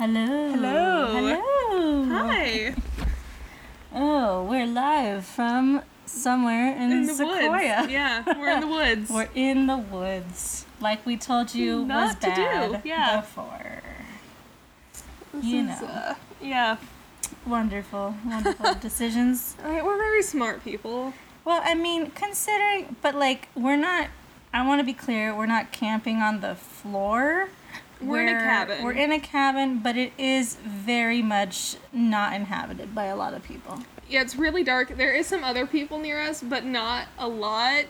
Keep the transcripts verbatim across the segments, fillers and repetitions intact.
Hello. Hello. Hello. Hi. Oh, we're live from somewhere in, in the Sequoia. Woods. Yeah, we're in the woods. We're in the woods, like we told you Not was bad to do. Yeah. before. This you is, know. Uh, yeah. Wonderful, wonderful decisions. All right, we're very smart people. Well, I mean, considering, but like, we're not, I want to be clear, we're not camping on the floor. We're, we're in a cabin. We're in a cabin, but it is very much not inhabited by a lot of people. Yeah, it's really dark. There is some other people near us, but not a lot.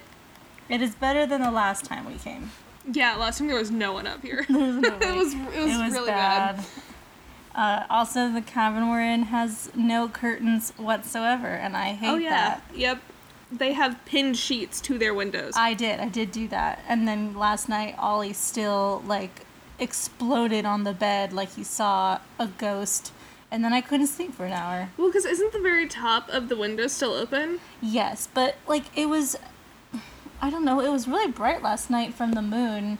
It is better than the last time we came. Yeah, last time there was no one up here. No it, was, it was It was really bad. bad. Uh, also, the cabin we're in has no curtains whatsoever, and I hate that. Oh, yeah. That. Yep. They have pinned sheets to their windows. I did. I did do that. And then last night, Ollie still, like, exploded on the bed like he saw a ghost, and then I couldn't sleep for an hour. Well, because isn't the very top of the window still open? Yes, but, like, it was, I don't know, it was really bright last night from the moon.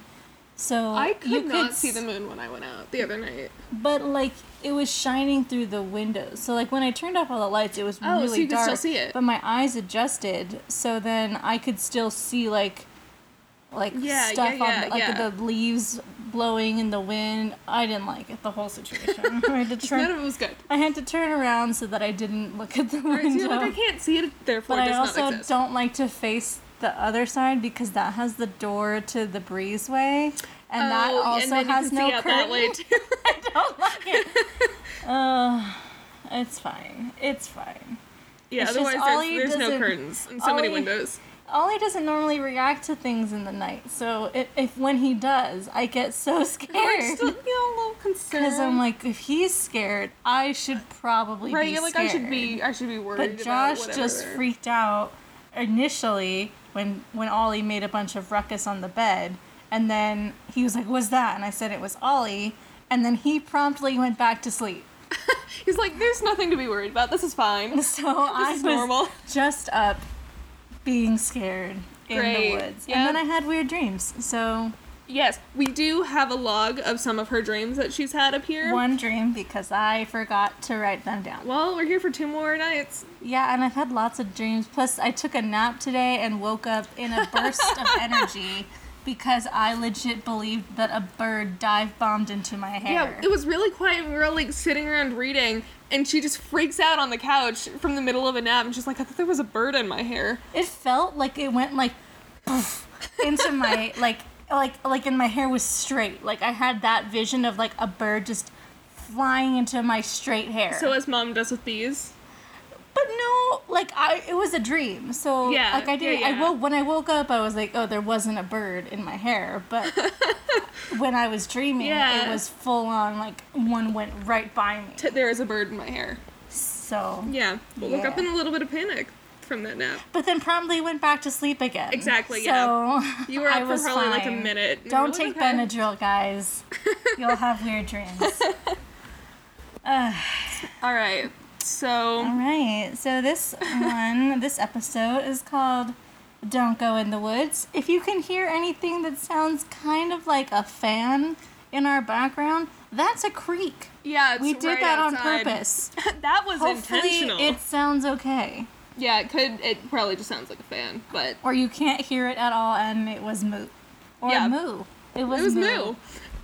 So I could you not could see the moon when I went out the other night. But, like, it was shining through the windows. So, like, when I turned off all the lights, it was oh, really so you dark. Oh, could still see it. But my eyes adjusted, so then I could still see, like, like yeah, stuff yeah, on, yeah, like, yeah. the leaves blowing in the wind. I didn't like it, the whole situation. I had to turn, None of it was good. I had to turn around so that I didn't look at the window. Right, so you're like, I can't see it, therefore but it does not exist. But I also don't like to face the other side because that has the door to the breezeway, and oh, that also and has no curtain. That way too. I don't like it. uh, it's fine. It's fine. Yeah, it's otherwise there's, there's no curtains and so Ollie, many windows. Ollie doesn't normally react to things in the night, so it, if when he does, I get so scared. I still feel a little concerned because I'm like, if he's scared, I should probably right, be scared. Right, like I should be. I should be worried. But Josh about just freaked out initially. When when Ollie made a bunch of ruckus on the bed, and then he was like, "What's that?" And I said, "It was Ollie," and then he promptly went back to sleep. He's like, "There's nothing to be worried about. This is fine." So I was normal. Just up, being scared in Great. the woods, yep. and then I had weird dreams. So yes, we do have a log of some of her dreams that she's had up here. One dream because I forgot to write them down. Well, we're here for two more nights. Yeah, and I've had lots of dreams. Plus, I took a nap today and woke up in a burst of energy because I legit believed that a bird dive-bombed into my hair. Yeah, it was really quiet. We were all, like, sitting around reading, and she just freaks out on the couch from the middle of a nap, and she's like, I thought there was a bird in my hair. It felt like it went, like, poof, into my, like... Like, like, and my hair was straight. Like, I had that vision of, like, a bird just flying into my straight hair. So, as Mom does with bees? But no, like, I, it was a dream. So, yeah, like, I did, yeah, yeah. I woke, when I woke up, I was like, oh, there wasn't a bird in my hair. But when I was dreaming, yeah. it was full on, like, one went right by me. T- there is a bird in my hair. So. Yeah. We'll yeah. woke up in a little bit of panic. From that nap. But then promptly went back to sleep again. Exactly, yeah. So you were up I for probably fine. like a minute. Don't take okay. Benadryl, guys. You'll have weird dreams. uh, all right. So. All right. So this one, this episode is called Don't Go in the Woods. If you can hear anything that sounds kind of like a fan in our background, that's a creek. Yeah, it's We did right that outside. on purpose. That was Hopefully intentional. Hopefully it sounds okay. Yeah, it could. It probably just sounds like a fan, but or you can't hear it at all, and it was moo, or yeah. moo. It was, it was moo. moo.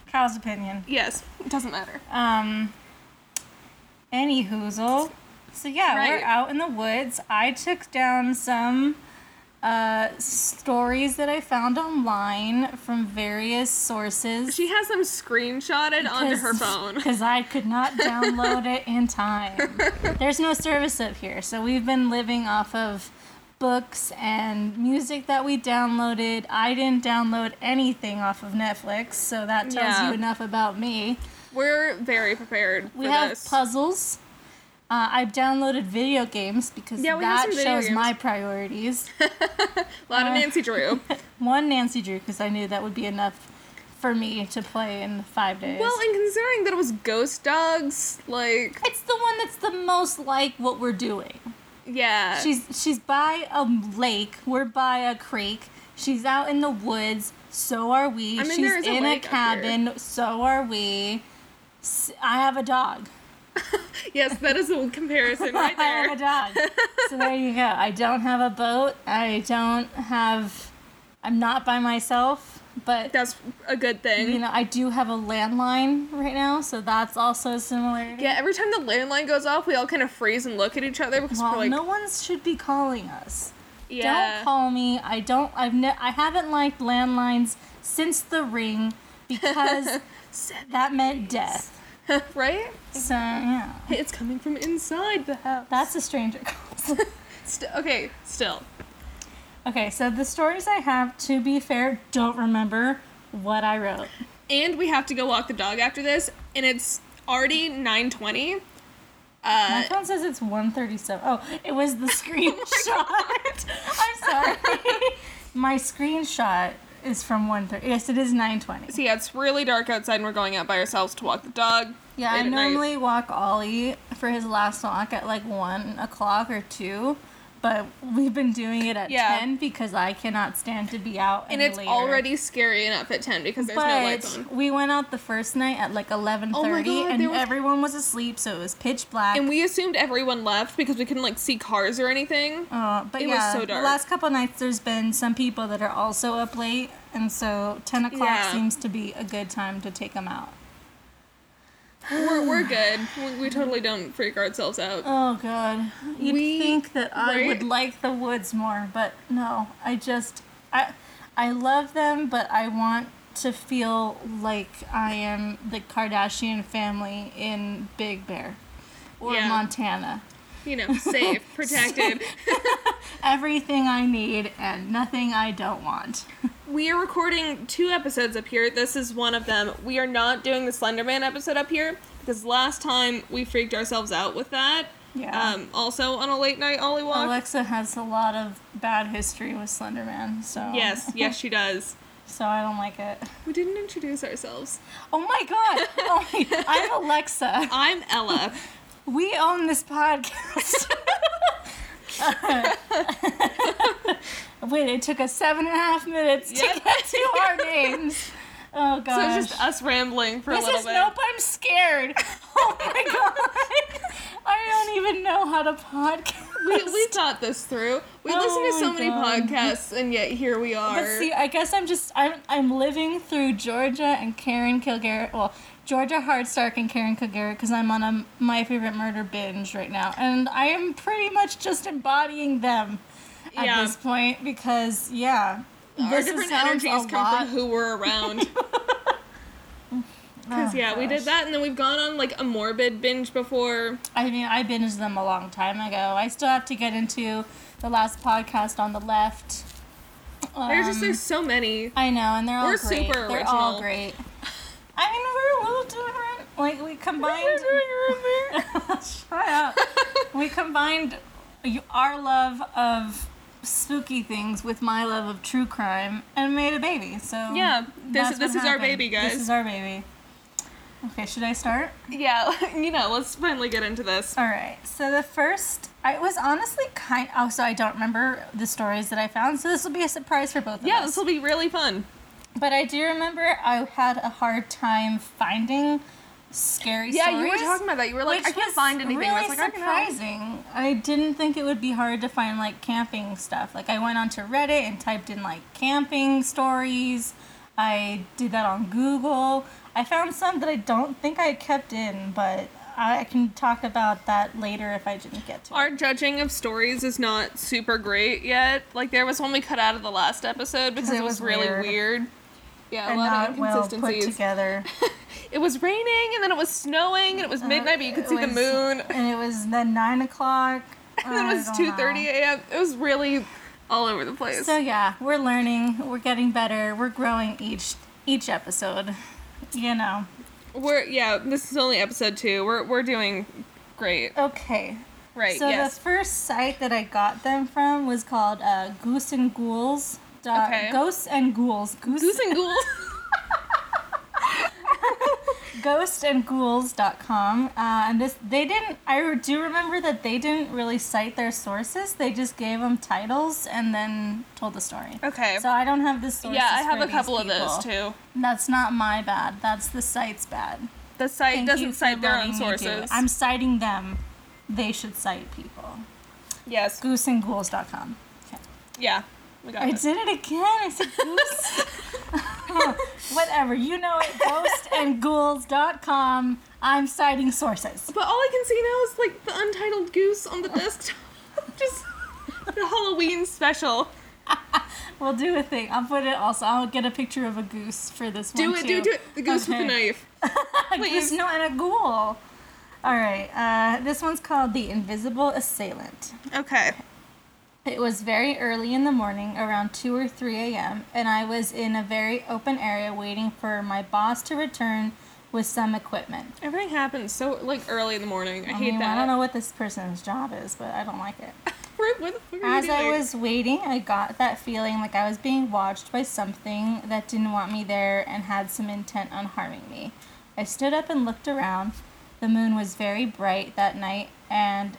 Cow's opinion. Yes, it doesn't matter. Um. Anyhoozle. So yeah, right. we're out in the woods. I took down some, uh, stories that I found online from various sources. She has them screenshotted onto her phone. Because I could not download it in time. There's no service up here, so we've been living off of books and music that we downloaded. I didn't download anything off of Netflix, so that tells yeah. you enough about me. We're very prepared for We have this. puzzles. Uh, I've downloaded video games because yeah, that shows games. my priorities. A lot uh, of Nancy Drew. One Nancy Drew, because I knew that would be enough for me to play in five days. Well, and considering that it was Ghost Dogs, like... It's the one that's the most like what we're doing. Yeah. She's, she's by a lake. We're by a creek. She's out in the woods. So are we. I mean, she's in a, a cabin. So are we. I have a dog. Yes, that is a comparison right there. I have a dog. So there you go. I don't have a boat. I don't have... I'm not by myself, but... That's a good thing. You know, I do have a landline right now, so that's also similar. Yeah, every time the landline goes off, we all kind of freeze and look at each other because well, we're like... no one should be calling us. Yeah. Don't call me. I don't... I've ne- I haven't liked landlines since the Ring because that meant death. Right? So, yeah. Hey, it's coming from inside the house. That's a stranger calls. St- okay, still. Okay, so the stories I have, to be fair, don't remember what I wrote. And we have to go walk the dog after this, and it's already nine twenty. Uh, My phone says it's one thirty-seven. Oh, it was the screenshot. I'm sorry. My screenshot is from one thirty. Yes, it is nine twenty. See, yeah, it's really dark outside, and we're going out by ourselves to walk the dog. Yeah, I normally night. walk Ollie for his last walk at like one o'clock or two. But we've been doing it at yeah. ten because I cannot stand to be out any later. And it's later. already scary enough at ten because there's but no lights on. We went out the first night at like eleven thirty oh my God, and was... everyone was asleep, so it was pitch black. And we assumed everyone left because we couldn't like see cars or anything. Uh, but it yeah, was so dark. The last couple nights there's been some people that are also up late, and so ten o'clock yeah. seems to be a good time to take them out. We're we're good. We, we totally don't freak ourselves out. Oh, God. You'd we, think that right? I would like the woods more, but no. I just... I I love them, but I want to feel like I am the Kardashian family in Big Bear. Or yeah. Montana. You know, safe, protected. Everything I need and nothing I don't want. We are recording two episodes up here. This is one of them. We are not doing the Slender Man episode up here because last time we freaked ourselves out with that. Yeah. Um, also on a late night Ollie walk. Alexa has a lot of bad history with Slender Man, so. Yes, yes she does. So I don't like it. We didn't introduce ourselves. Oh my God. Oh my God. I'm Alexa. I'm Ella. We own this podcast. uh, wait, it took us seven and a half minutes yep. to get to our names. Oh, gosh. So it's just us rambling for this a little bit. This is Nope, I'm Scared. Oh, my God. I don't even know how to podcast. We, we thought this through. We oh listened to so many God. podcasts, and yet here we are. But see, I guess I'm just, I'm, I'm living through Georgia and Karen Kilgariff. Well, Georgia Hardstark and Karen Kilgariff because I'm on a My Favorite Murder binge right now. And I am pretty much just embodying them at yeah. this point because, yeah. Our different energies come from who we're around. Because, oh, yeah, gosh. we did that, and then we've gone on, like, a morbid binge before. I mean, I binged them a long time ago. I still have to get into the last podcast on the left. Um, there's just there's so many. I know, and they're all we're great. We're super original. They're all great. I mean, we're a little different. Like, we combined... We're doing a room there. Shut up. We combined our love of spooky things with my love of true crime and made a baby, so... Yeah, this, this is happened. Our baby, guys. This is our baby. Okay, should I start? Yeah, you know, let's finally get into this. All right, so the first... I was honestly kind... Oh, so I don't remember the stories that I found, so this will be a surprise for both of yeah, us. Yeah, this will be really fun. But I do remember I had a hard time finding scary yeah, stories. Yeah, you were talking about that. You were like, I can't find anything. Really I was like, surprising. I, I didn't think it would be hard to find, like, camping stuff. Like, I went onto Reddit and typed in, like, camping stories. I did that on Google. I found some that I don't think I kept in, but I can talk about that later if I didn't get to it. Our judging of stories is not super great yet. Like, there was one we cut out of the last episode because it, it was, was really weird. weird. Yeah, a lot of inconsistencies. Well put together. It was raining, and then it was snowing, and it was midnight, uh, but you could see was, the moon. And it was then nine o'clock. And then it was two thirty a m. It was really all over the place. So yeah, we're learning, we're getting better, we're growing each each episode. You know. We're yeah. This is only episode two. We're we're doing great. Okay. Right. So yes. The first site that I got them from was called uh, Goose and Ghouls. Uh, okay. Ghosts and Ghouls. Goose, Goose and Ghouls. ghost and ghouls dot com. Uh, and this, they didn't, I do remember that they didn't really cite their sources. They just gave them titles and then told the story. Okay. So I don't have the sources. Yeah, I have a couple people. of those too. That's not my bad. That's the site's bad. The site Thank doesn't cite their own sources. I'm citing them. They should cite people. Yes. goose and ghouls dot com. Okay. Yeah. We got I it. did it again. I said goose. oh, whatever. You know it. ghost and ghouls dot com. I'm citing sources. But all I can see now is, like, the untitled goose on the desktop. Just the Halloween special. We'll do a thing. I'll put it also. I'll get a picture of a goose for this do one, it, too. Do it, do it. The goose okay. with a knife. a goose, no, and a ghoul. All right. Uh, this one's called The Invisible Assailant. Okay. It was very early in the morning, around two or three a.m., and I was in a very open area waiting for my boss to return with some equipment. Everything happens so, like, early in the morning. I, I hate mean, that. I don't know what this person's job is, but I don't like it. What the fuck are you As doing? I was waiting, I got that feeling like I was being watched by something that didn't want me there and had some intent on harming me. I stood up and looked around. The moon was very bright that night, and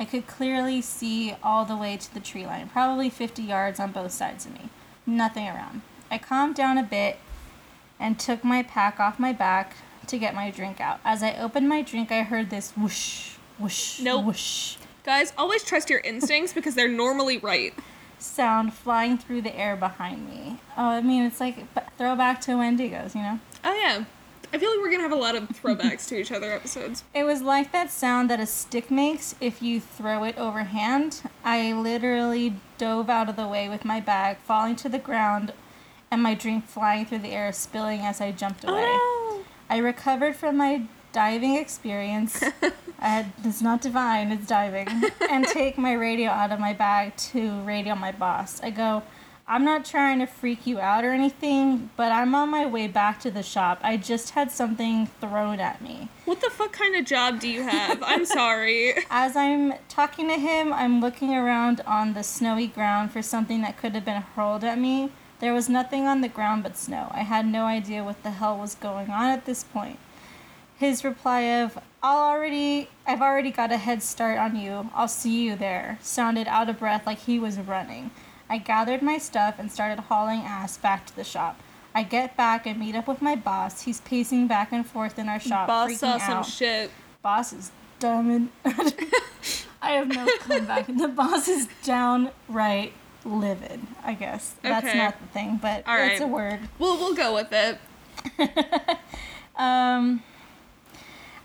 I could clearly see all the way to the tree line, probably fifty yards on both sides of me. Nothing around. I calmed down a bit and took my pack off my back to get my drink out. As I opened my drink, I heard this whoosh, whoosh, nope. whoosh. Guys, always trust your instincts because they're normally right. Sound flying through the air behind me. Oh, I mean, it's like throwback to Wendigos, you know? Oh, yeah. I feel like we're going to have a lot of throwbacks to each other episodes. It was like that sound that a stick makes if you throw it overhand. I literally dove out of the way with my bag, falling to the ground, and my drink flying through the air, spilling as I jumped away. Oh, no. I recovered from my diving experience. I had, it's not divine, it's diving. And take my radio out of my bag to radio my boss. I go, I'm not trying to freak you out or anything, but I'm on my way back to the shop. I just had something thrown at me. What the fuck kind of job do you have? I'm sorry. As I'm talking to him, I'm looking around on the snowy ground for something that could have been hurled at me. There was nothing on the ground but snow. I had no idea what the hell was going on at this point. His reply of, I'll already, I've already got a head start on you. I'll see you there. Sounded out of breath like he was running. I gathered my stuff and started hauling ass back to the shop. I get back and meet up with my boss. He's pacing back and forth in our shop, boss freaking saw out. Some shit. Boss is dumb and... I have no comeback. The boss is downright livid, I guess. Okay. That's not the thing, but All it's right. a word. Well, we'll go with it. um...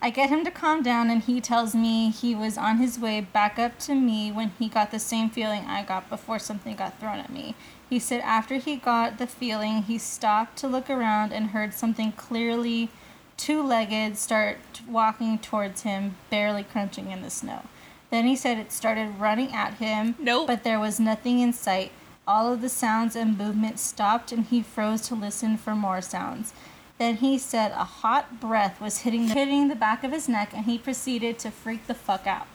I get him to calm down, and he tells me he was on his way back up to me when he got the same feeling I got before something got thrown at me. He said after he got the feeling, he stopped to look around and heard something clearly two-legged start walking towards him, barely crunching in the snow. Then he said it started running at him, nope. but there was nothing in sight. All of the sounds and movement stopped, and he froze to listen for more sounds. Then he said a hot breath was hitting the, hitting the back of his neck, and he proceeded to freak the fuck out.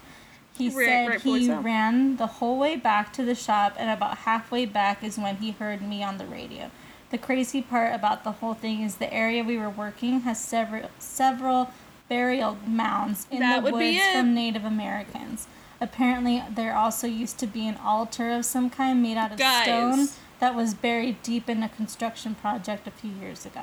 He right, said right, he so. ran the whole way back to the shop, and about halfway back is when he heard me on the radio. The crazy part about the whole thing is the area we were working has several several burial mounds in that the woods from Native Americans. Apparently, there also used to be an altar of some kind made out of Guys. stone that was buried deep in a construction project a few years ago.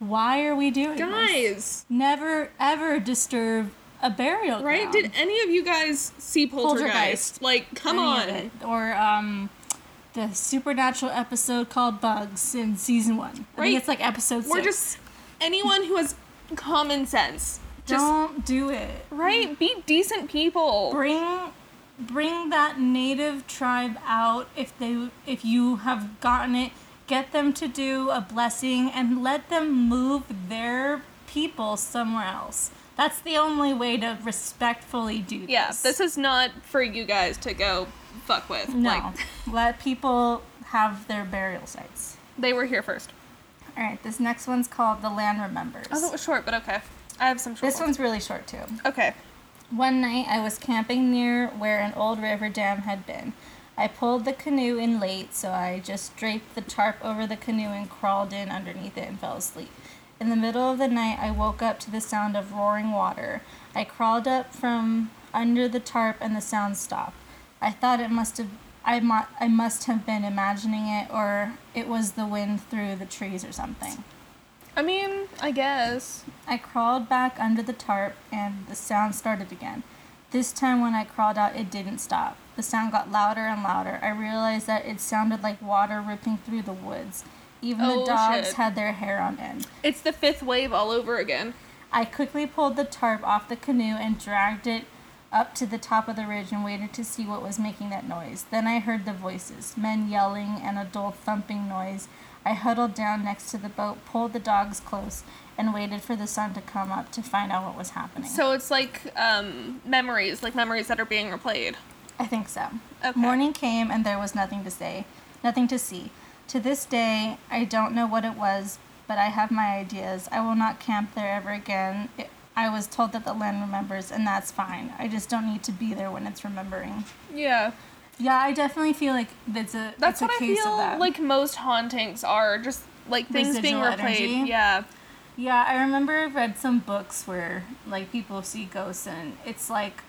Why are we doing guys, this? Guys! Never, ever disturb a burial ground. Right? Did any of you guys see Poltergeist? Poltergeist. Like, come any on. Or, um, the supernatural episode called Bugs in season one. Right? I think it's like episode six. We're just, anyone who has common sense. Just, don't do it. Right? Be decent people. Bring... Bring that native tribe out if they, if you have gotten it. Get them to do a blessing and let them move their people somewhere else. That's the only way to respectfully do this. Yeah, this is not for you guys to go fuck with. No, like, let people have their burial sites. They were here first. All right, this next one's called The Land Remembers. Oh, that was short, but okay. I have some short This ones. one's really short, too. Okay. One night, I was camping near where an old river dam had been. I pulled the canoe in late, so I just draped the tarp over the canoe and crawled in underneath it and fell asleep. In the middle of the night, I woke up to the sound of roaring water. I crawled up from under the tarp and the sound stopped. I thought it must have, I, mu- I must have been imagining it, or it was the wind through the trees or something. I mean, I guess. I crawled back under the tarp, and the sound started again. This time when I crawled out, it didn't stop. The sound got louder and louder. I realized that it sounded like water ripping through the woods. Even oh, the dogs shit. had their hair on end. It's the fifth wave all over again. I quickly pulled the tarp off the canoe and dragged it up to the top of the ridge and waited to see what was making that noise. Then I heard the voices, men yelling and a dull thumping noise. I huddled down next to the boat, pulled the dogs close, and waited for the sun to come up to find out what was happening. So it's like um, memories, like memories that are being replayed. I think so. Okay. Morning came and there was nothing to say, nothing to see. To this day, I don't know what it was, but I have my ideas. I will not camp there ever again. It, I was told that the land remembers, and that's fine. I just don't need to be there when it's remembering. Yeah. Yeah, I definitely feel like that's a that's it's a case of that. That's what I feel like most hauntings are, just like things Residual being replayed. Energy. Yeah. Yeah, I remember I've read some books where like people see ghosts, and it's like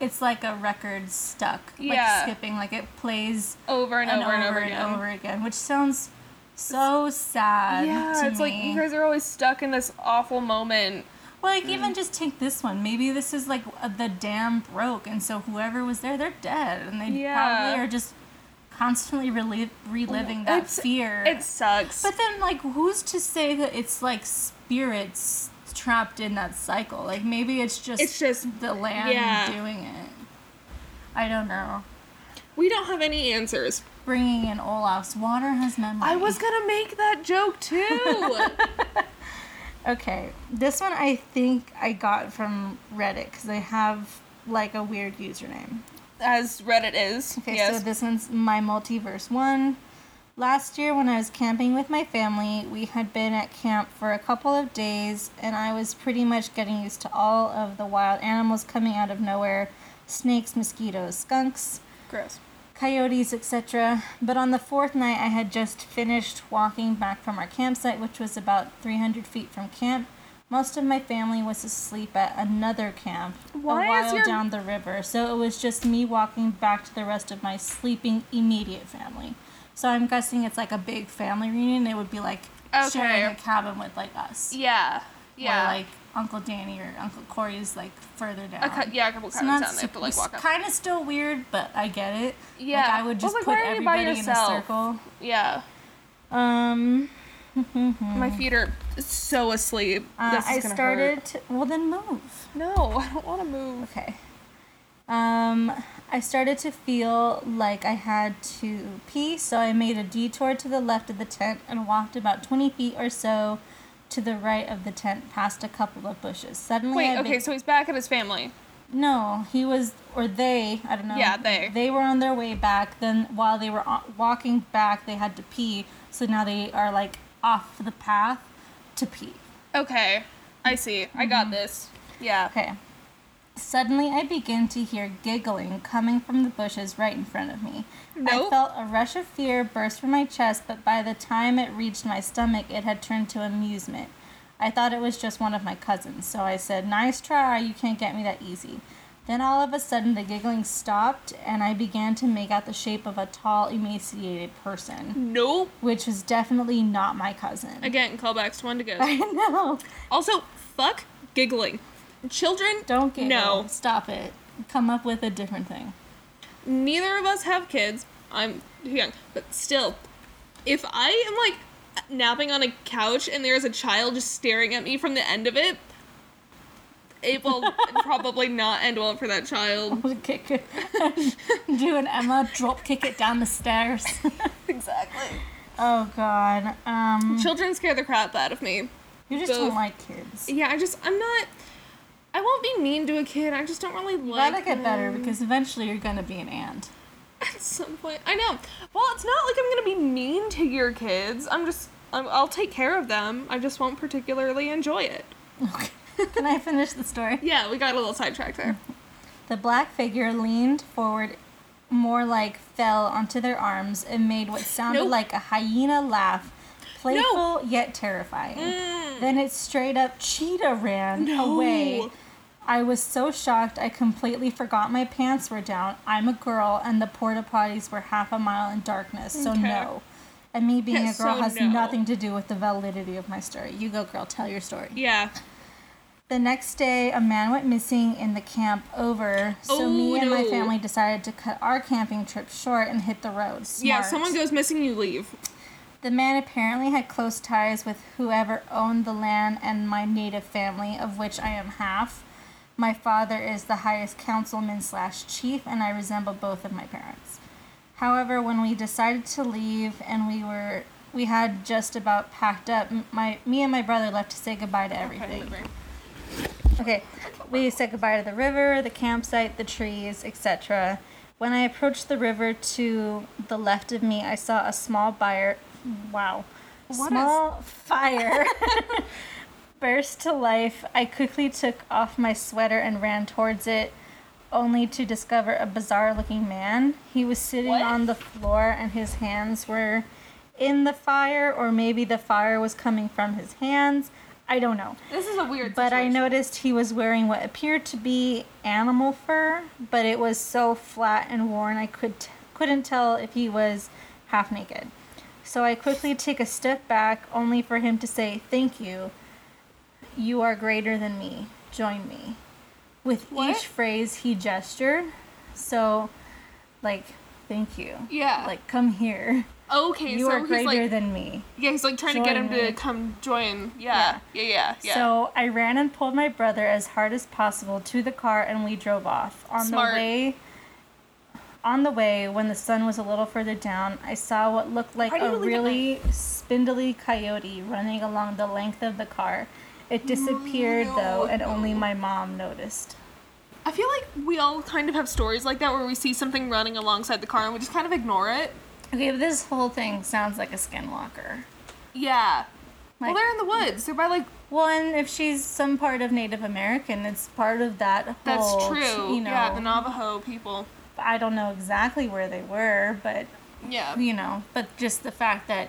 it's like a record stuck, like yeah. skipping, like it plays over and, and over and over, over again. and over again, which sounds so sad. Yeah, to it's me. Like you guys are always stuck in this awful moment. Well, like, mm. even just take this one. Maybe this is, like, uh, the dam broke, and so whoever was there, they're dead. And they yeah. probably are just constantly reliv- reliving that it's, fear. It sucks. But then, like, who's to say that it's, like, spirits trapped in that cycle? Like, maybe it's just, it's just the land yeah. doing it. I don't know. We don't have any answers. Bringing in Olaf's water has memory. I was going to make that joke, too. Okay, this one I think I got from Reddit, because they have, like, a weird username. As Reddit is, Okay, yes. so this one's My Multiverse one. Last year, when I was camping with my family, we had been at camp for a couple of days, and I was pretty much getting used to all of the wild animals coming out of nowhere. Snakes, mosquitoes, skunks. Gross. Coyotes, et cetera. But on the fourth night, I had just finished walking back from our campsite, which was about three hundred feet from camp. Most of my family was asleep at another camp Why a while your... down the river, so it was just me walking back to the rest of my sleeping immediate family. So I'm guessing it's like a big family reunion. They would be like okay. sharing a cabin with like us. Yeah, yeah. Or like Uncle Danny or Uncle Corey's, like, further down. Okay, yeah, a couple so cabins down. They have to, like, walk up. Kind of still weird, but I get it. Yeah. Like, I would just well, like, put everybody in a circle. Yeah. Um. My feet are so asleep. Uh, this is I gonna started... Hurt. Well, then move. No, I don't want to move. Okay. Um, I started to feel like I had to pee, so I made a detour to the left of the tent and walked about twenty feet or so to the right of the tent, past a couple of bushes. Suddenly, Wait, I okay, be- so he's back at his family. No, he was, or they, I don't know. Yeah, they. They were on their way back. Then while they were walking back, they had to pee. So now they are, like, off the path to pee. Okay, I see. Mm-hmm. I got this. Yeah. Okay. Suddenly, I begin to hear giggling coming from the bushes right in front of me. Nope. I felt a rush of fear burst from my chest, but by the time it reached my stomach, it had turned to amusement. I thought it was just one of my cousins, so I said, "Nice try, you can't get me that easy." Then all of a sudden, the giggling stopped, and I began to make out the shape of a tall, emaciated person. Nope. Which was definitely not my cousin. Again, callbacks to one to go. I know. Also, fuck giggling. Children, don't giggle. No. Stop it. Come up with a different thing. Neither of us have kids. I'm too young. But still, if I am, like, napping on a couch and there's a child just staring at me from the end of it, it will probably not end well for that child. We'll kick it. Do an Emma drop kick it down the stairs. Exactly. Oh, God. Um, Children scare the crap out of me. You just Both. don't like kids. Yeah, I just, I'm not... I won't be mean to a kid. I just don't really like. You gotta get them. better, because eventually you're gonna be an aunt. At some point, I know. Well, it's not like I'm gonna be mean to your kids. I'm just, I'm, I'll take care of them. I just won't particularly enjoy it. Okay. Can I finish the story? Yeah, we got a little sidetracked there. The black figure leaned forward, more like fell onto their arms, and made what sounded nope. like a hyena laugh. Playful no. yet terrifying. Mm. Then it straight up cheetah ran no. away. I was so shocked, I completely forgot my pants were down. I'm a girl, and the porta potties were half a mile in darkness, so okay. no. and me being a girl so has no. nothing to do with the validity of my story. You go, girl. Tell your story. Yeah. The next day, a man went missing in the camp over, so oh, me and no. my family decided to cut our camping trip short and hit the road. Smart. Yeah, someone goes missing, you leave. The man apparently had close ties with whoever owned the land and my native family, of which I am half. My father is the highest councilman slash chief, and I resemble both of my parents. However, when we decided to leave and we were we had just about packed up, my me and my brother left to say goodbye to everything. Okay, we said goodbye to the river, the campsite, the trees, et cetera. When I approached the river to the left of me, I saw a small fire. Wow. What small is- fire burst to life. I quickly took off my sweater and ran towards it, only to discover a bizarre-looking man. He was sitting what? on the floor, and his hands were in the fire, or maybe the fire was coming from his hands. I don't know. This is a weird situation. But I noticed he was wearing what appeared to be animal fur, but it was so flat and worn I could t- couldn't tell if he was half naked. So I quickly take a step back, only for him to say, "Thank you. You are greater than me. Join me." With what? Each phrase, he gestured. So, like, thank you. Yeah. Like, come here. Okay, you so are greater he's like, than me. Yeah, he's like trying join to get him me. to come join. Yeah. Yeah. yeah, yeah, yeah. So I ran and pulled my brother as hard as possible to the car, and we drove off. On Smart. the way, on the way, when the sun was a little further down, I saw what looked like a really my... spindly coyote running along the length of the car. It disappeared no. though, and only my mom noticed. I feel like we all kind of have stories like that where we see something running alongside the car and we just kind of ignore it. Okay, but this whole thing sounds like a skinwalker. Yeah. Like, well, they're in the woods. They're by, like... Well, and if she's some part of Native American, it's part of that whole... That's true. You know, yeah, the Navajo people. I don't know exactly where they were, but... Yeah. You know, but just the fact that...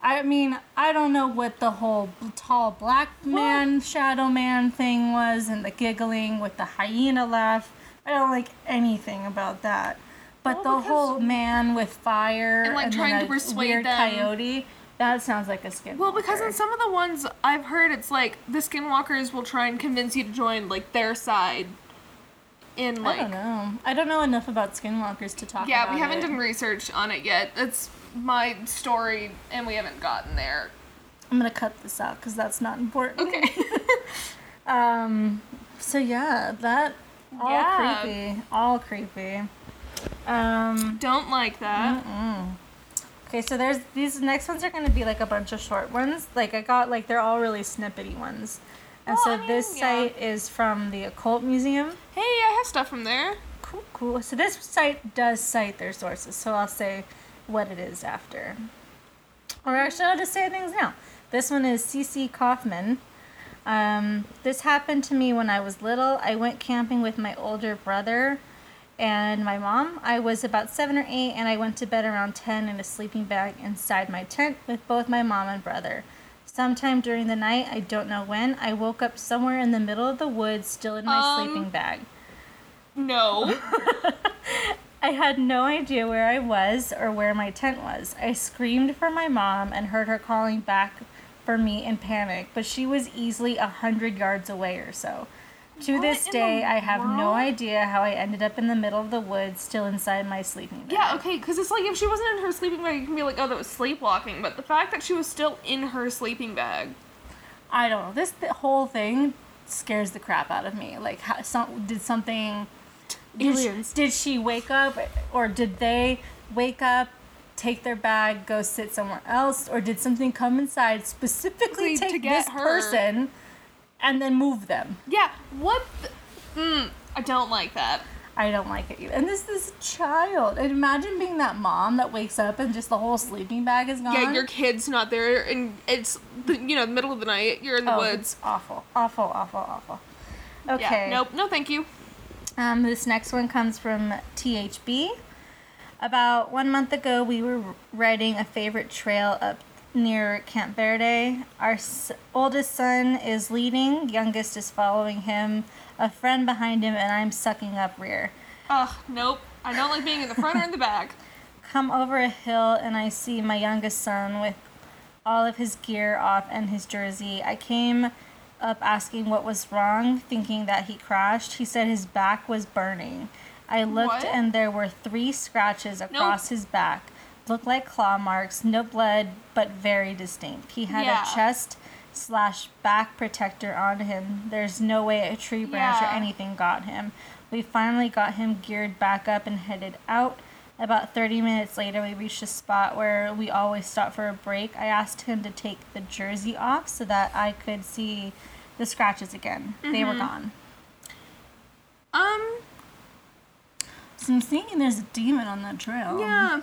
I mean, I don't know what the whole tall black man, well, shadow man thing was, and the giggling with the hyena laugh. I don't like anything about that. But well, the whole man with fire and, like, and trying then to persuade weird them. Coyote, that sounds like a skinwalker. Well, because in some of the ones I've heard, it's like the skinwalkers will try and convince you to join, like, their side. In like I don't know. I don't know enough about skinwalkers to talk yeah, about Yeah, we haven't it. done research on it yet. It's my story, and we haven't gotten there. I'm going to cut this out because that's not important. Okay. um. So, yeah, that... All yeah. creepy. All creepy. Um, Don't like that. Mm-mm. Okay, so there's these next ones are going to be like a bunch of short ones. Like I got like they're all really snippety ones, and well, so I mean, this yeah. site is from the Occult Museum. Hey, I have stuff from there. Cool, cool. So this site does cite their sources. So I'll say what it is after, or actually I'll just say things now. This one is C C Kaufman. Um, this happened to me when I was little. I went camping with my older brother and my mom. I was about seven or eight, and I went to bed around ten in a sleeping bag inside my tent with both my mom and brother. Sometime during the night, I don't know when, I woke up somewhere in the middle of the woods, still in my um, sleeping bag. No. I had no idea where I was or where my tent was. I screamed for my mom and heard her calling back for me in panic, but she was easily a hundred yards away or so. To what this day, I have world? no idea how I ended up in the middle of the woods, still inside my sleeping bag. Yeah, okay, because it's like, if she wasn't in her sleeping bag, you can be like, oh, that was sleepwalking, but the fact that she was still in her sleeping bag. I don't know. This th- whole thing scares the crap out of me. Like, how, some, did something... Aliens. Did she wake up, or did they wake up, take their bag, go sit somewhere else, or did something come inside, specifically take to get this her. person... And then move them. Yeah. What? The, mm, I don't like that. I don't like it either. And this is a child. And imagine being that mom that wakes up and just the whole sleeping bag is gone. Yeah, your kid's not there, and it's the, you know, the middle of the night. You're in the oh, woods. It's awful, awful, awful, awful. Okay. Yeah, nope. No, thank you. Um, this next one comes from T H B. About one month ago, we were riding a favorite trail up near Camp Verde. Our s- oldest son is leading, youngest is following him, a friend behind him, and I'm sucking up rear. Ugh, nope. I don't like being in the front or in the back. come over a hill and I see my youngest son with all of his gear off and his jersey. I came up asking what was wrong, thinking that he crashed. He said his back was burning. I looked what? and there were three scratches across nope. his back. Looked like claw marks, no blood, but very distinct. He had yeah. a chest slash back protector on him. There's no way a tree branch yeah. or anything got him. We finally got him geared back up and headed out. About thirty minutes later, we reached a spot where we always stop for a break. I asked him to take the jersey off so that I could see the scratches again. Mm-hmm. They were gone. Um... So I'm thinking there's a demon on that trail. Yeah.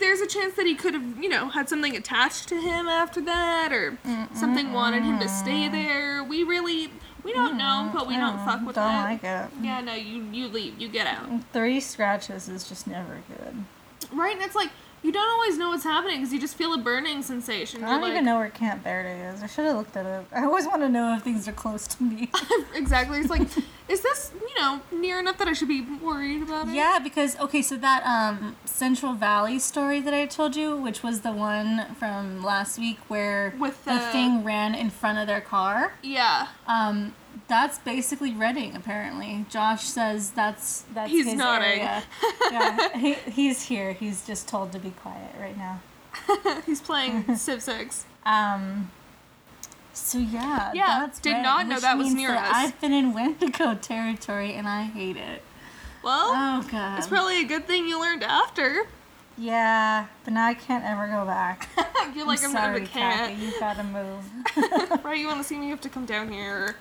There's a chance that he could have, you know, had something attached to him after that, or Mm-mm-mm. something wanted him to stay there. We really... We don't know, but we don't, don't fuck with don't that. Like it. Yeah, no, you, you leave. You get out. Three scratches is just never good. Right? And it's like, you don't always know what's happening because you just feel a burning sensation. I don't You're even like, know where Camp Verde is. I should have looked it up. I always want to know if things are close to me. Exactly. It's like, is this, you know, near enough that I should be worried about it? Yeah, because, okay, so that um, Central Valley story that I told you, which was the one from last week where With the... the thing ran in front of their car. Yeah. Um... That's basically Redding, apparently. Josh says that's that's he's his nodding. area. Yeah, he, he's here. He's just told to be quiet right now. He's playing Civ Six. Um. So yeah, yeah. That's did Redding, not know that was near that us. I've been in Wendigo territory, and I hate it. Well, oh god, it's probably a good thing you learned after. Yeah, but now I can't ever go back. You're like, I'm, I'm sorry, not a cat. Kathy, you gotta move. Right, you want to see me? You have to come down here.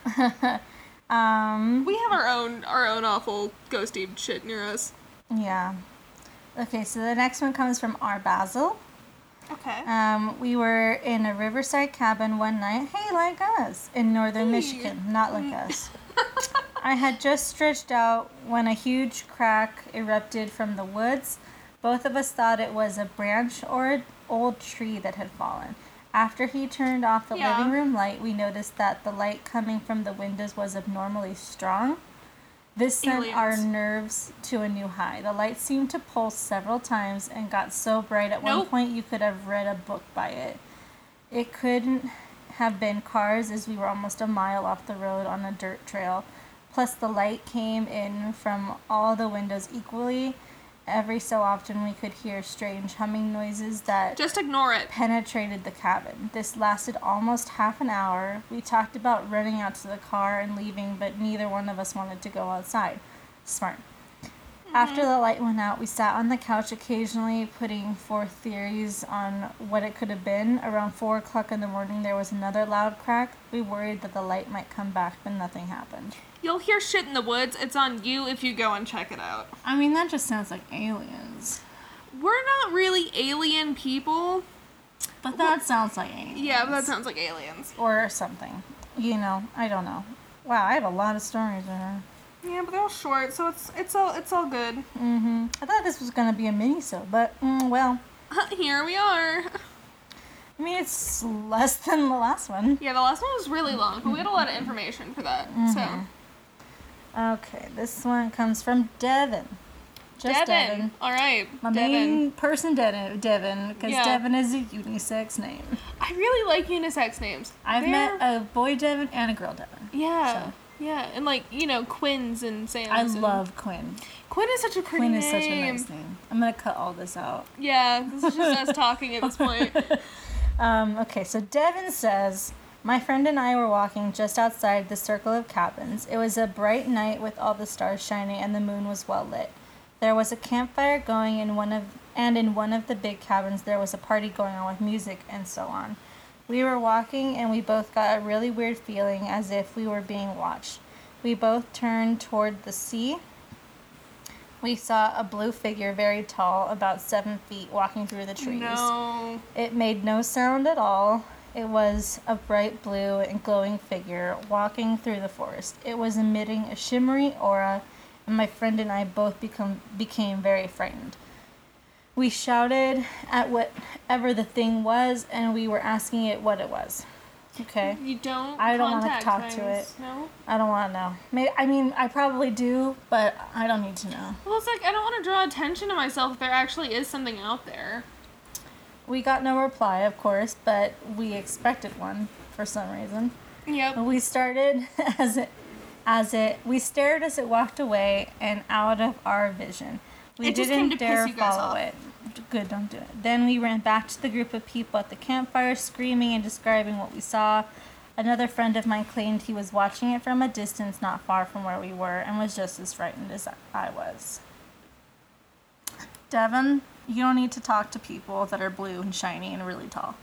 um, we have our own our own awful ghosty shit near us. Yeah. Okay, so the next one comes from R. Basil. Okay. Um, we were in a riverside cabin one night. Hey, like us in northern hey. Michigan, not like us. I had just stretched out when a huge crack erupted from the woods. Both of us thought it was a branch or an old tree that had fallen. After he turned off the yeah. living room light, we noticed that the light coming from the windows was abnormally strong. This sent Aliens. our nerves to a new high. The light seemed to pulse several times and got so bright at nope. one point you could have read a book by it. It couldn't have been cars, as we were almost a mile off the road on a dirt trail. Plus, the light came in from all the windows equally. Every so often, we could hear strange humming noises that just ignore it. penetrated the cabin. This lasted almost half an hour. We talked about running out to the car and leaving, but neither one of us wanted to go outside. Smart. Mm-hmm. After the light went out, we sat on the couch occasionally, putting forth theories on what it could have been. Around four o'clock in the morning, there was another loud crack. We worried that the light might come back, but nothing happened. You'll hear shit in the woods. It's on you if you go and check it out. I mean, that just sounds like aliens. We're not really alien people. But that We're, sounds like aliens. Yeah, but that sounds like aliens. Or something. You know, I don't know. Wow, I have a lot of stories in there. Yeah, but they're all short, so it's it's all it's all good. Mm-hmm. I thought this was going to be a mini-sode, but, mm, well. Here we are. I mean, it's less than the last one. Yeah, the last one was really long, but we had a lot of information for that, mm-hmm. so... Okay, this one comes from Devin. Just Devin. Devin. All right. My Devin. main person, Devin, Devin, because yeah. Devin is a unisex name. I really like unisex names. I've They're... met a boy Devin and a girl Devin. Yeah. So. Yeah, and like, you know, Quinn's and Sam's. I and... love Quinn. Quinn is such a pretty Quinn name. Quinn is such a nice name. I'm going to cut all this out. Yeah, this is just us talking at this point. Um, okay, so Devin says... My friend and I were walking just outside the circle of cabins. It was a bright night with all the stars shining and the moon was well lit. There was a campfire going in one of, and in one of the big cabins there was a party going on with music and so on. We were walking and we both got a really weird feeling as if we were being watched. We both turned toward the sea. We saw a blue figure, very tall, about seven feet, walking through the trees. No. It made no sound at all. It was a bright blue and glowing figure walking through the forest. It was emitting a shimmery aura, and my friend and I both become, became very frightened. We shouted at whatever the thing was, and we were asking it what it was. Okay. You don't I don't want to talk to it. No? I don't want to know. Maybe, I mean, I probably do, but I don't need to know. Well, it's like, I don't want to draw attention to myself if there actually is something out there. We got no reply, of course, but we expected one for some reason. Yep. We started as it, as it, we stared as it walked away and out of our vision. We it didn't dare follow it. Good, don't do it. Then we ran back to the group of people at the campfire, screaming and describing what we saw. Another friend of mine claimed he was watching it from a distance not far from where we were and was just as frightened as I was. Devin, you don't need to talk to people that are blue and shiny and really tall.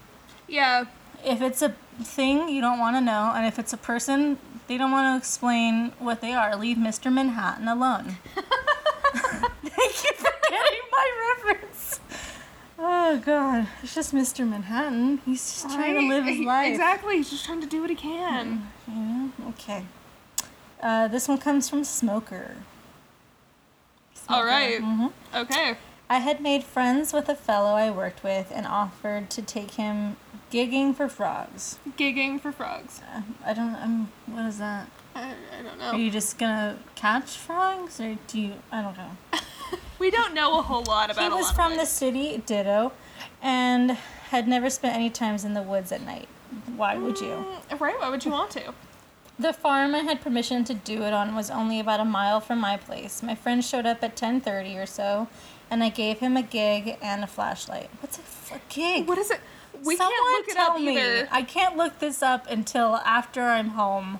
Yeah. If it's a thing, you don't want to know. And if it's a person, they don't want to explain what they are. Leave Mister Manhattan alone. Thank you for getting my reference. Oh, God. It's just Mister Manhattan. He's just right. trying to live his life. Exactly. He's just trying to do what he can. Mm, yeah. Okay. Uh, this one comes from Smoker. Smoker. All right. Mm-hmm. Okay. I had made friends with a fellow I worked with and offered to take him gigging for frogs. Gigging for frogs. Uh, I don't... I'm, what is that? I, I don't know. Are you just gonna catch frogs? Or do you... I don't know. We don't know a whole lot about a lot of He was from the city, ditto, and had never spent any time in the woods at night. Why would you? Mm, right, why would you want to? The farm I had permission to do it on was only about a mile from my place. My friend showed up at ten thirty or so, and I gave him a gig and a flashlight. What's a, a gig? What is it? We Someone can't look it up either. Me. I can't look this up until after I'm home.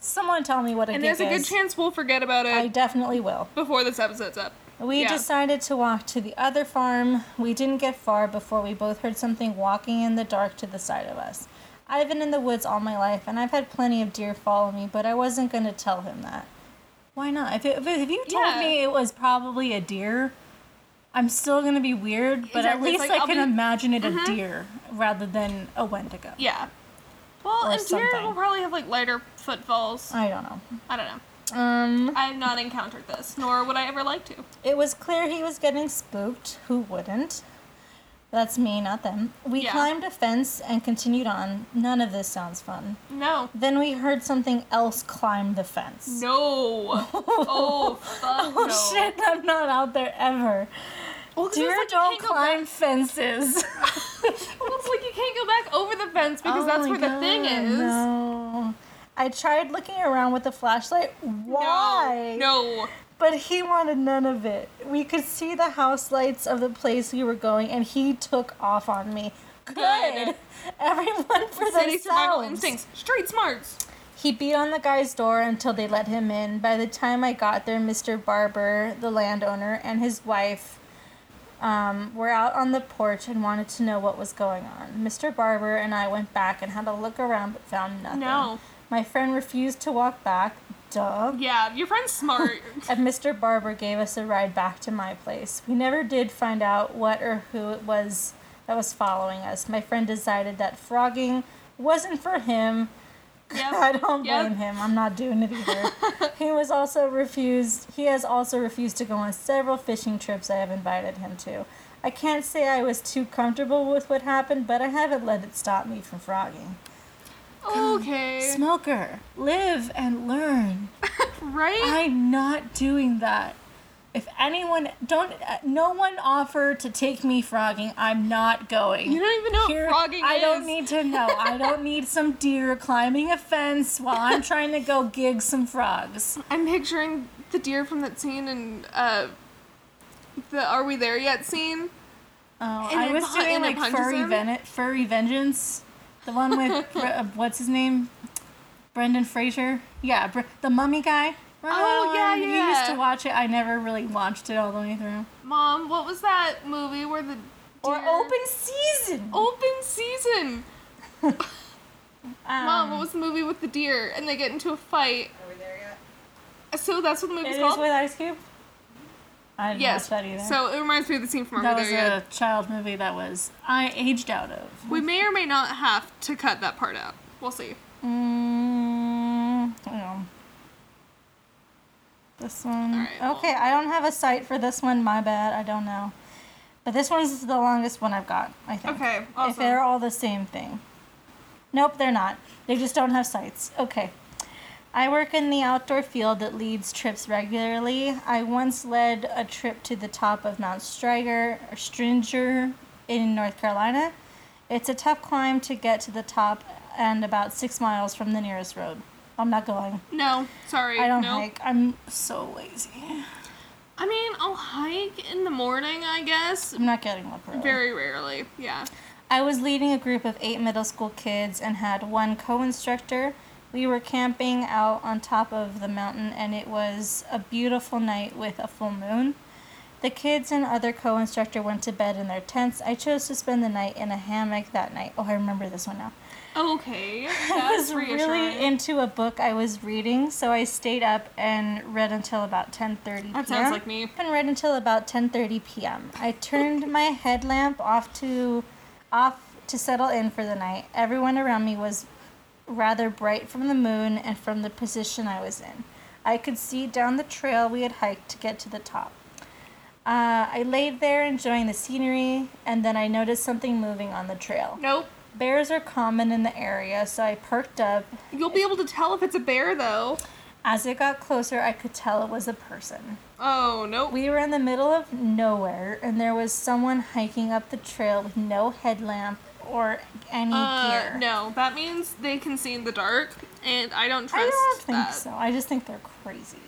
Someone tell me what a and gig is. And there's a good chance we'll forget about it. I definitely will. Before this episode's up. We yeah. decided to walk to the other farm. We didn't get far before we both heard something walking in the dark to the side of us. I've been in the woods all my life, and I've had plenty of deer follow me, but I wasn't going to tell him that. Why not? If, it, if, it, if you told yeah. me it was probably a deer, I'm still going to be weird, but exactly. at least like, I I'll can be... imagine it mm-hmm. a deer rather than a Wendigo. Yeah. Well, or a something. Deer will probably have, like, lighter footfalls. I don't know. I don't know. Um, I have not encountered this, nor would I ever like to. It was clear he was getting spooked. Who wouldn't? That's me, not them. We yeah. climbed a fence and continued on. None of this sounds fun. No. Then we heard something else climb the fence. No. Oh, fuck no. Oh, shit, I'm not out there ever. Well, deer like don't climb fences. Well, it's like you can't go back over the fence because oh that's where God, the thing is. No. I tried looking around with the flashlight. Why? No, no. But he wanted none of it. We could see the house lights of the place we were going, and he took off on me. Good. Good. Everyone for themselves. City survival instincts. Street smarts. He beat on the guy's door until they let him in. By the time I got there, Mister Barber, the landowner, and his wife... Um, we're out on the porch and wanted to know what was going on. Mister Barber and I went back and had a look around but found nothing. No. My friend refused to walk back. Duh. Yeah, your friend's smart. And Mister Barber gave us a ride back to my place. We never did find out what or who it was that was following us. My friend decided that frogging wasn't for him. Yep. I don't yep. blame him. I'm not doing it either. He was also refused. He has also refused to go on several fishing trips I have invited him to. I can't say I was too comfortable with what happened, but I haven't let it stop me from frogging. Okay. Come, Smoker, live and learn. Right? I'm not doing that. If anyone, don't, uh, no one offered to take me frogging. I'm not going. You don't even know Here, what frogging I is. I don't need to know. I don't need some deer climbing a fence while I'm trying to go gig some frogs. I'm picturing the deer from that scene in uh, the Are We There Yet scene. Oh, and I was not, doing like furry, ven- furry Vengeance. The one with, uh, what's his name? Brendan Fraser. Yeah, Br- the mummy guy. Remember oh, yeah, yeah. You used to watch it. I never really watched it all the way through. Mom, what was that movie where the... Deer... Or Open Season. Open Season. um, Mom, what was the movie with the deer and they get into a fight? Are We There Yet? So that's what the movie's it called? It is with Ice Cube? I didn't yes. watch that either. So it reminds me of the scene from Are We There Yet? That was a child movie that was I aged out of. We may or may not have to cut that part out. We'll see. Mm, I don't know. This one. Right, well. Okay, I don't have a site for this one. My bad. I don't know. But this one's the longest one I've got, I think. Okay, awesome. If they're all the same thing. Nope, they're not. They just don't have sites. Okay. I work in the outdoor field that leads trips regularly. I once led a trip to the top of Mount Striger or Stringer in North Carolina. It's a tough climb to get to the top and about six miles from the nearest road. I'm not going. No, sorry. I don't nope. hike. I'm so lazy. I mean, I'll hike in the morning, I guess. I'm not getting up early. Very rarely, yeah. I was leading a group of eight middle school kids and had one co-instructor. We were camping out on top of the mountain, and it was a beautiful night with a full moon. The kids and other co-instructor went to bed in their tents. I chose to spend the night in a hammock that night. Oh, I remember this one now. Okay. That's I was really into a book I was reading, so I stayed up and read until about ten thirty p.m. That sounds like me. And read until about ten thirty p.m. I turned my headlamp off to off to settle in for the night. Everyone around me was rather bright from the moon and from the position I was in. I could see down the trail we had hiked to get to the top. Uh, I laid there enjoying the scenery, and then I noticed something moving on the trail. Nope. Bears are common in the area, so I perked up. You'll be able to tell if it's a bear, though. As it got closer, I could tell it was a person. Oh, nope. We were in the middle of nowhere, and there was someone hiking up the trail with no headlamp or any uh, gear. No, that means they can see in the dark, and I don't trust that. I don't think that. so. I just think they're crazy.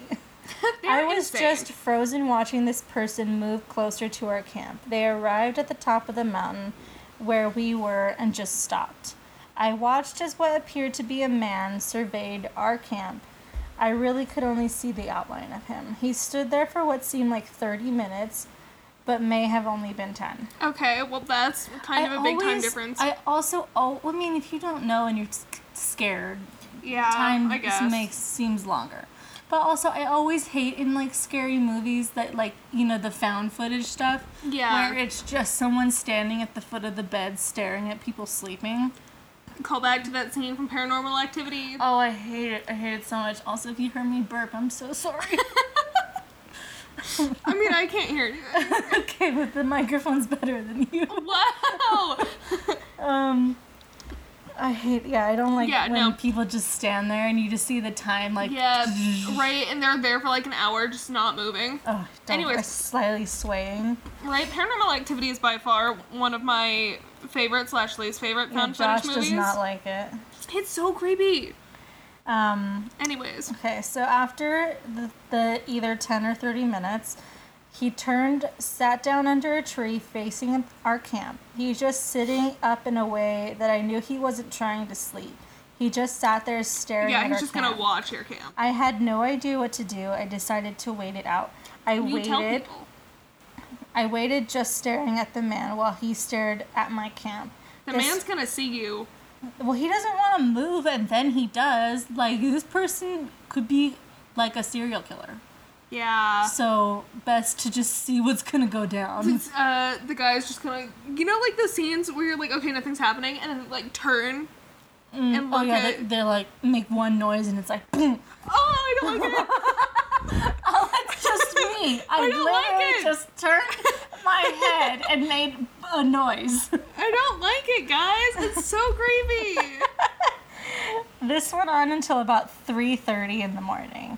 they're I was insane. just frozen watching this person move closer to our camp. They arrived at the top of the mountain where we were and just stopped. I watched as what appeared to be a man surveyed our camp. I really could only see the outline of him. He stood there for what seemed like thirty minutes, but may have only been ten. Okay, well, that's kind of I a big always, time difference. I also, oh, I mean, if you don't know and you're scared, yeah, time I guess. makes seems longer. But also, I always hate in, like, scary movies that, like, you know, the found footage stuff. Yeah. Where it's just someone standing at the foot of the bed staring at people sleeping. Call back to that scene from Paranormal Activity. Oh, I hate it. I hate it so much. Also, if you heard me burp, I'm so sorry. I mean, I can't hear it. Okay, but the microphone's better than you. Wow! um... I hate, yeah, I don't like yeah, when no. people just stand there and you just see the time, like... Yeah, right, and they're there for, like, an hour just not moving. Oh, anyways, slightly swaying. Right, Paranormal Activity is by far one of my favorite slash least favorite yeah, found Josh footage movies. Josh does not like it. It's so creepy. Um. Anyways. Okay, so after the, the either ten or thirty minutes, he turned, sat down under a tree facing our camp. He was just sitting up in a way that I knew he wasn't trying to sleep. He just sat there staring yeah, at our camp. Yeah, he's just going to watch your camp. I had no idea what to do. I decided to wait it out. I you waited. Tell people. I waited just staring at the man while he stared at my camp. The this, man's going to see you. Well, he doesn't want to move, and then he does. Like, this person could be like a serial killer. Yeah. So, best to just see what's gonna go down. Uh, the guy's just gonna, you know, like, the scenes where you're like, okay, nothing's happening, and then, like, turn mm. and look oh, yeah, at... They, they're, like, make one noise, and it's like, boom. Oh, I don't like it. Oh, that's just me. I, I don't literally like it. just turned my head and made a noise. I don't like it, guys. It's so creepy. This went on until about three thirty in the morning.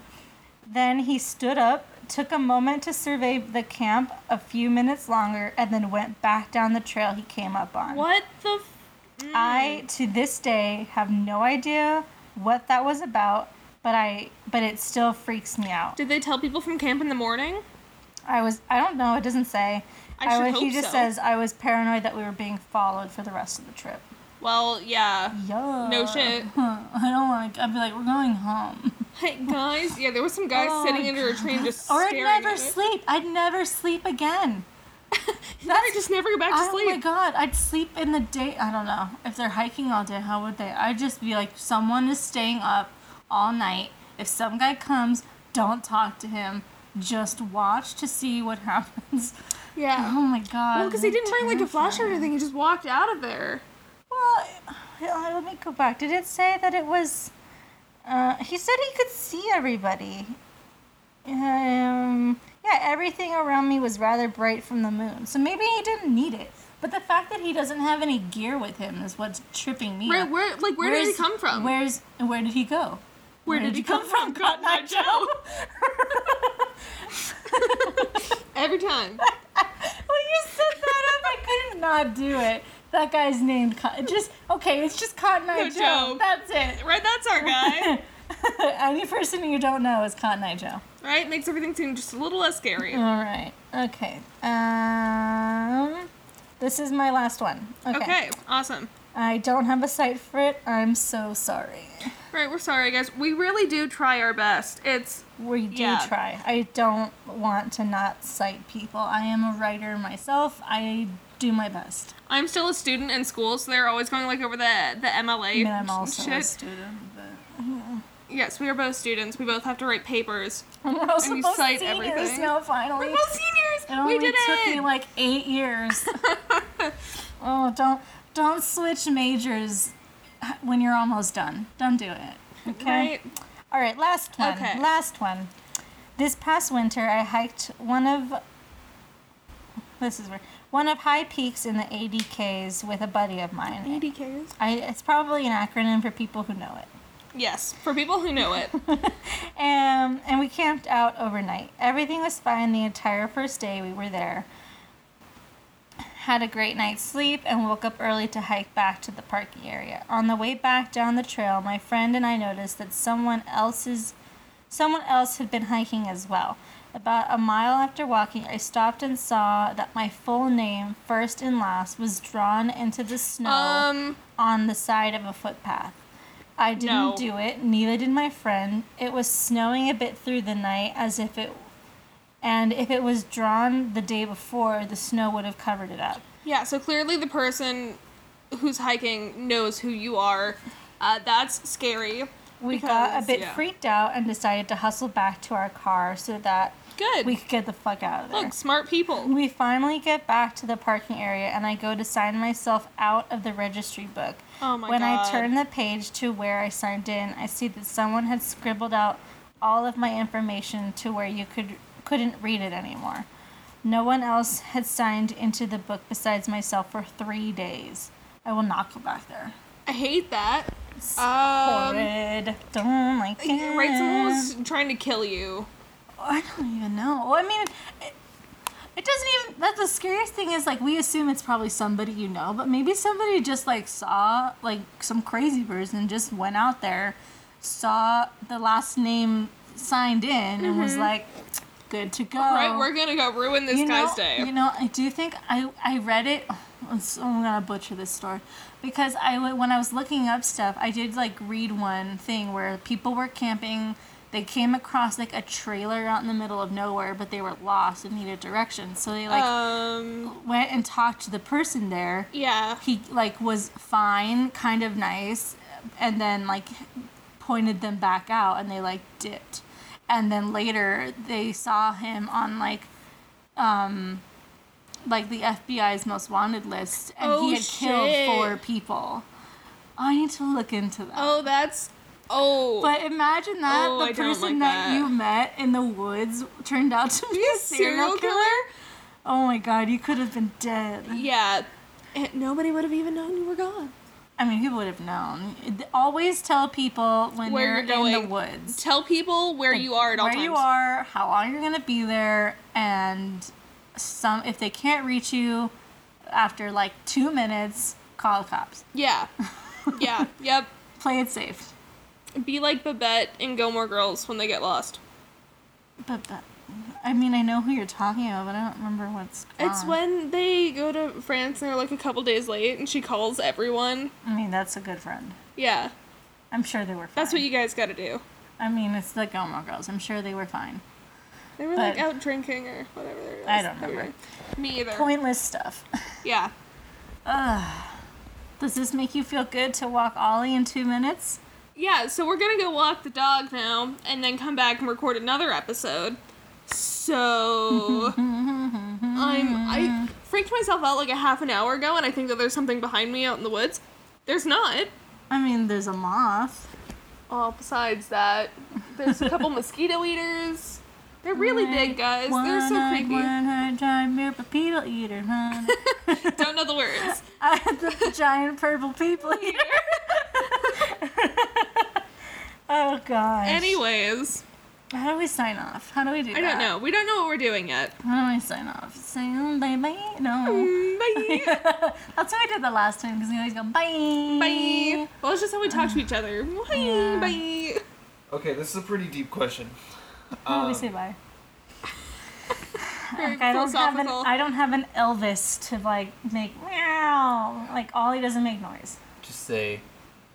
Then he stood up, took a moment to survey the camp a few minutes longer, and then went back down the trail he came up on. What the f- mm. I, to this day, have no idea what that was about, but I, but it still freaks me out. Did they tell people from camp in the morning? I was, I don't know, it doesn't say. I, I should was, hope He just so. says, I was paranoid that we were being followed for the rest of the trip. Well, yeah. Yeah. No shit. I don't like, I'd be like, we're going home. Hey, guys. Yeah, there was some guys oh sitting under a tree and just staring at it. Or I'd never sleep. I'd never sleep again. I'd just never go back to oh sleep. Oh, my God. I'd sleep in the day. I don't know. If they're hiking all day, how would they? I'd just be like, someone is staying up all night. If some guy comes, don't talk to him. Just watch to see what happens. Yeah. Oh, my God. Well, because he didn't bring, like, a flashlight or anything. He just walked out of there. Well, let me go back. Did it say that it was... Uh, he said he could see everybody. Um, yeah, everything around me was rather bright from the moon, so maybe he didn't need it. But the fact that he doesn't have any gear with him is what's tripping me. Where, where like, where where's, did he come from? Where's, where did he go? Where, where did, did he come, come from, Cotton Eye Joe? Every time. When you set that up, I could not do it. That guy's named Cotton. Just okay. It's just Cotton Eye no Joe. Joe. That's it. Right. That's our guy. Any person you don't know is Cotton Eye Joe. Right. Makes everything seem just a little less scary. All right. Okay. Um. This is my last one. Okay. Okay. Awesome. I don't have a site for it. I'm so sorry. Right. We're sorry, guys. We really do try our best. It's. We do yeah. try. I don't want to not cite people. I am a writer myself. I. Do my best. I'm still a student in school, so they're always going like over the the M L A. I mean, I'm also shit. a student, but yeah. Yes, we are both students. We both have to write papers. And we're also and both cite seniors everything. now. Finally, we're both seniors. It only we did took it. me like eight years. Oh, don't don't switch majors when you're almost done. Don't do it. Okay. Right. All right. Last one. Okay. Last one. This past winter, I hiked one of. This is where. One of high peaks in the A D Ks with a buddy of mine. A D Ks? I, it's probably an acronym for people who know it. Yes, for people who know it. um, and we camped out overnight. Everything was fine the entire first day we were there. Had a great night's sleep and woke up early to hike back to the parking area. On the way back down the trail, my friend and I noticed that someone else's, someone else had been hiking as well. About a mile after walking, I stopped and saw that my full name, first and last, was drawn into the snow um, on the side of a footpath. I didn't no. do it, neither did my friend. It was snowing a bit through the night, as if it, and if it was drawn the day before, the snow would have covered it up. Yeah, so clearly the person who's hiking knows who you are. Uh, that's scary. We because, got a bit yeah. freaked out and decided to hustle back to our car so that Good. we could get the fuck out of there. Look, smart people. We finally get back to the parking area, and I go to sign myself out of the registry book. Oh, my when God. When I turn the page to where I signed in, I see that someone had scribbled out all of my information to where you could, couldn't read it anymore. No one else had signed into the book besides myself for three days. I will not go back there. I hate that. It's um, horrid. Don't like it. Right, someone was trying to kill you. I don't even know. Well, I mean, it, it doesn't even... That's the scariest thing is, like, we assume it's probably somebody you know, but maybe somebody just, like, saw, like, some crazy person just went out there, saw the last name signed in, mm-hmm. and was like, good to go. All right, we're going to go ruin this you know, guy's day. You know, I do think I, I read it... I'm going to butcher this story. Because I, when I was looking up stuff, I did, like, read one thing where people were camping. They came across, like, a trailer out in the middle of nowhere, but they were lost and needed directions. So they, like, um, went and talked to the person there. Yeah. He, like, was fine, kind of nice, and then, like, pointed them back out, and they, like, dipped. And then later, they saw him on, like, um... like the F B I's most wanted list, and oh, he had shit. killed four people. I need to look into that. Oh, that's oh. But imagine that oh, the I person like that, that you met in the woods turned out to be a serial killer. Oh my God, you could have been dead. Yeah, and nobody would have even known you were gone. I mean, people would have known. Always tell people when where you're going. in the woods. Tell people where like, you are at all where times. Where you are, how long you're gonna be there, and. Some if they can't reach you after like two minutes, call cops. Yeah, yeah, yep. Play it safe. Be like Babette in Gilmore Girls when they get lost. Babette. I mean, I know who you're talking about, but I don't remember what's. Gone. It's when they go to France and they're like a couple days late, and she calls everyone. I mean, that's a good friend. Yeah. I'm sure they were. Fine. That's what you guys got to do. I mean, it's the Gilmore Girls. I'm sure they were fine. They were, but, like, out drinking or whatever there is. I don't remember. Me either. Pointless stuff. Yeah. Ugh. Does this make you feel good to walk Ollie in two minutes? Yeah, so we're going to go walk the dog now and then come back and record another episode. So... I'm... I freaked myself out, like, a half an hour ago, and I think that there's something behind me out in the woods. There's not. I mean, there's a moth. Oh, besides that, there's a couple mosquito eaters... They're really big, guys. One They're so creepy. One-eyed giant purple people eater, huh? Don't know the words. I had the giant purple people eater. Oh, gosh. Anyways. How do we sign off? How do we do I that? I don't know. We don't know what we're doing yet. How do we sign off? Say bye bye? No. Bye. That's what we did the last time, because we always go bye. Bye. Well, it's just how we talk uh, to each other. Bye. Yeah. Bye. Okay, this is a pretty deep question. How do um, we say bye? Very okay, I don't have an I don't have an Elvis to like make meow. Like Ollie doesn't make noise. Just say,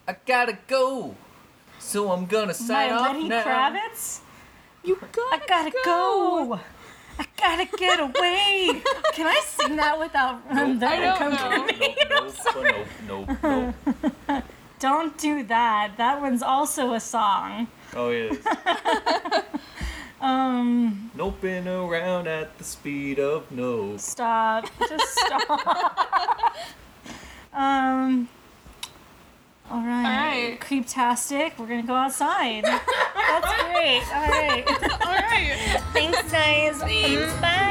I gotta go. So I'm gonna sign off now. My Lenny Kravitz? You gotta I gotta go. go. I gotta get away. Can I sing that without um, nope, I don't know. Nope, nope, nope, nope, nope. Don't do that. That one's also a song. Oh, it is. um. Noping around at the speed of no. Stop. Just stop. um. All right. All right. Creeptastic. We're going to go outside. That's great. All right. All right. Thanks, guys. Thanks. Bye.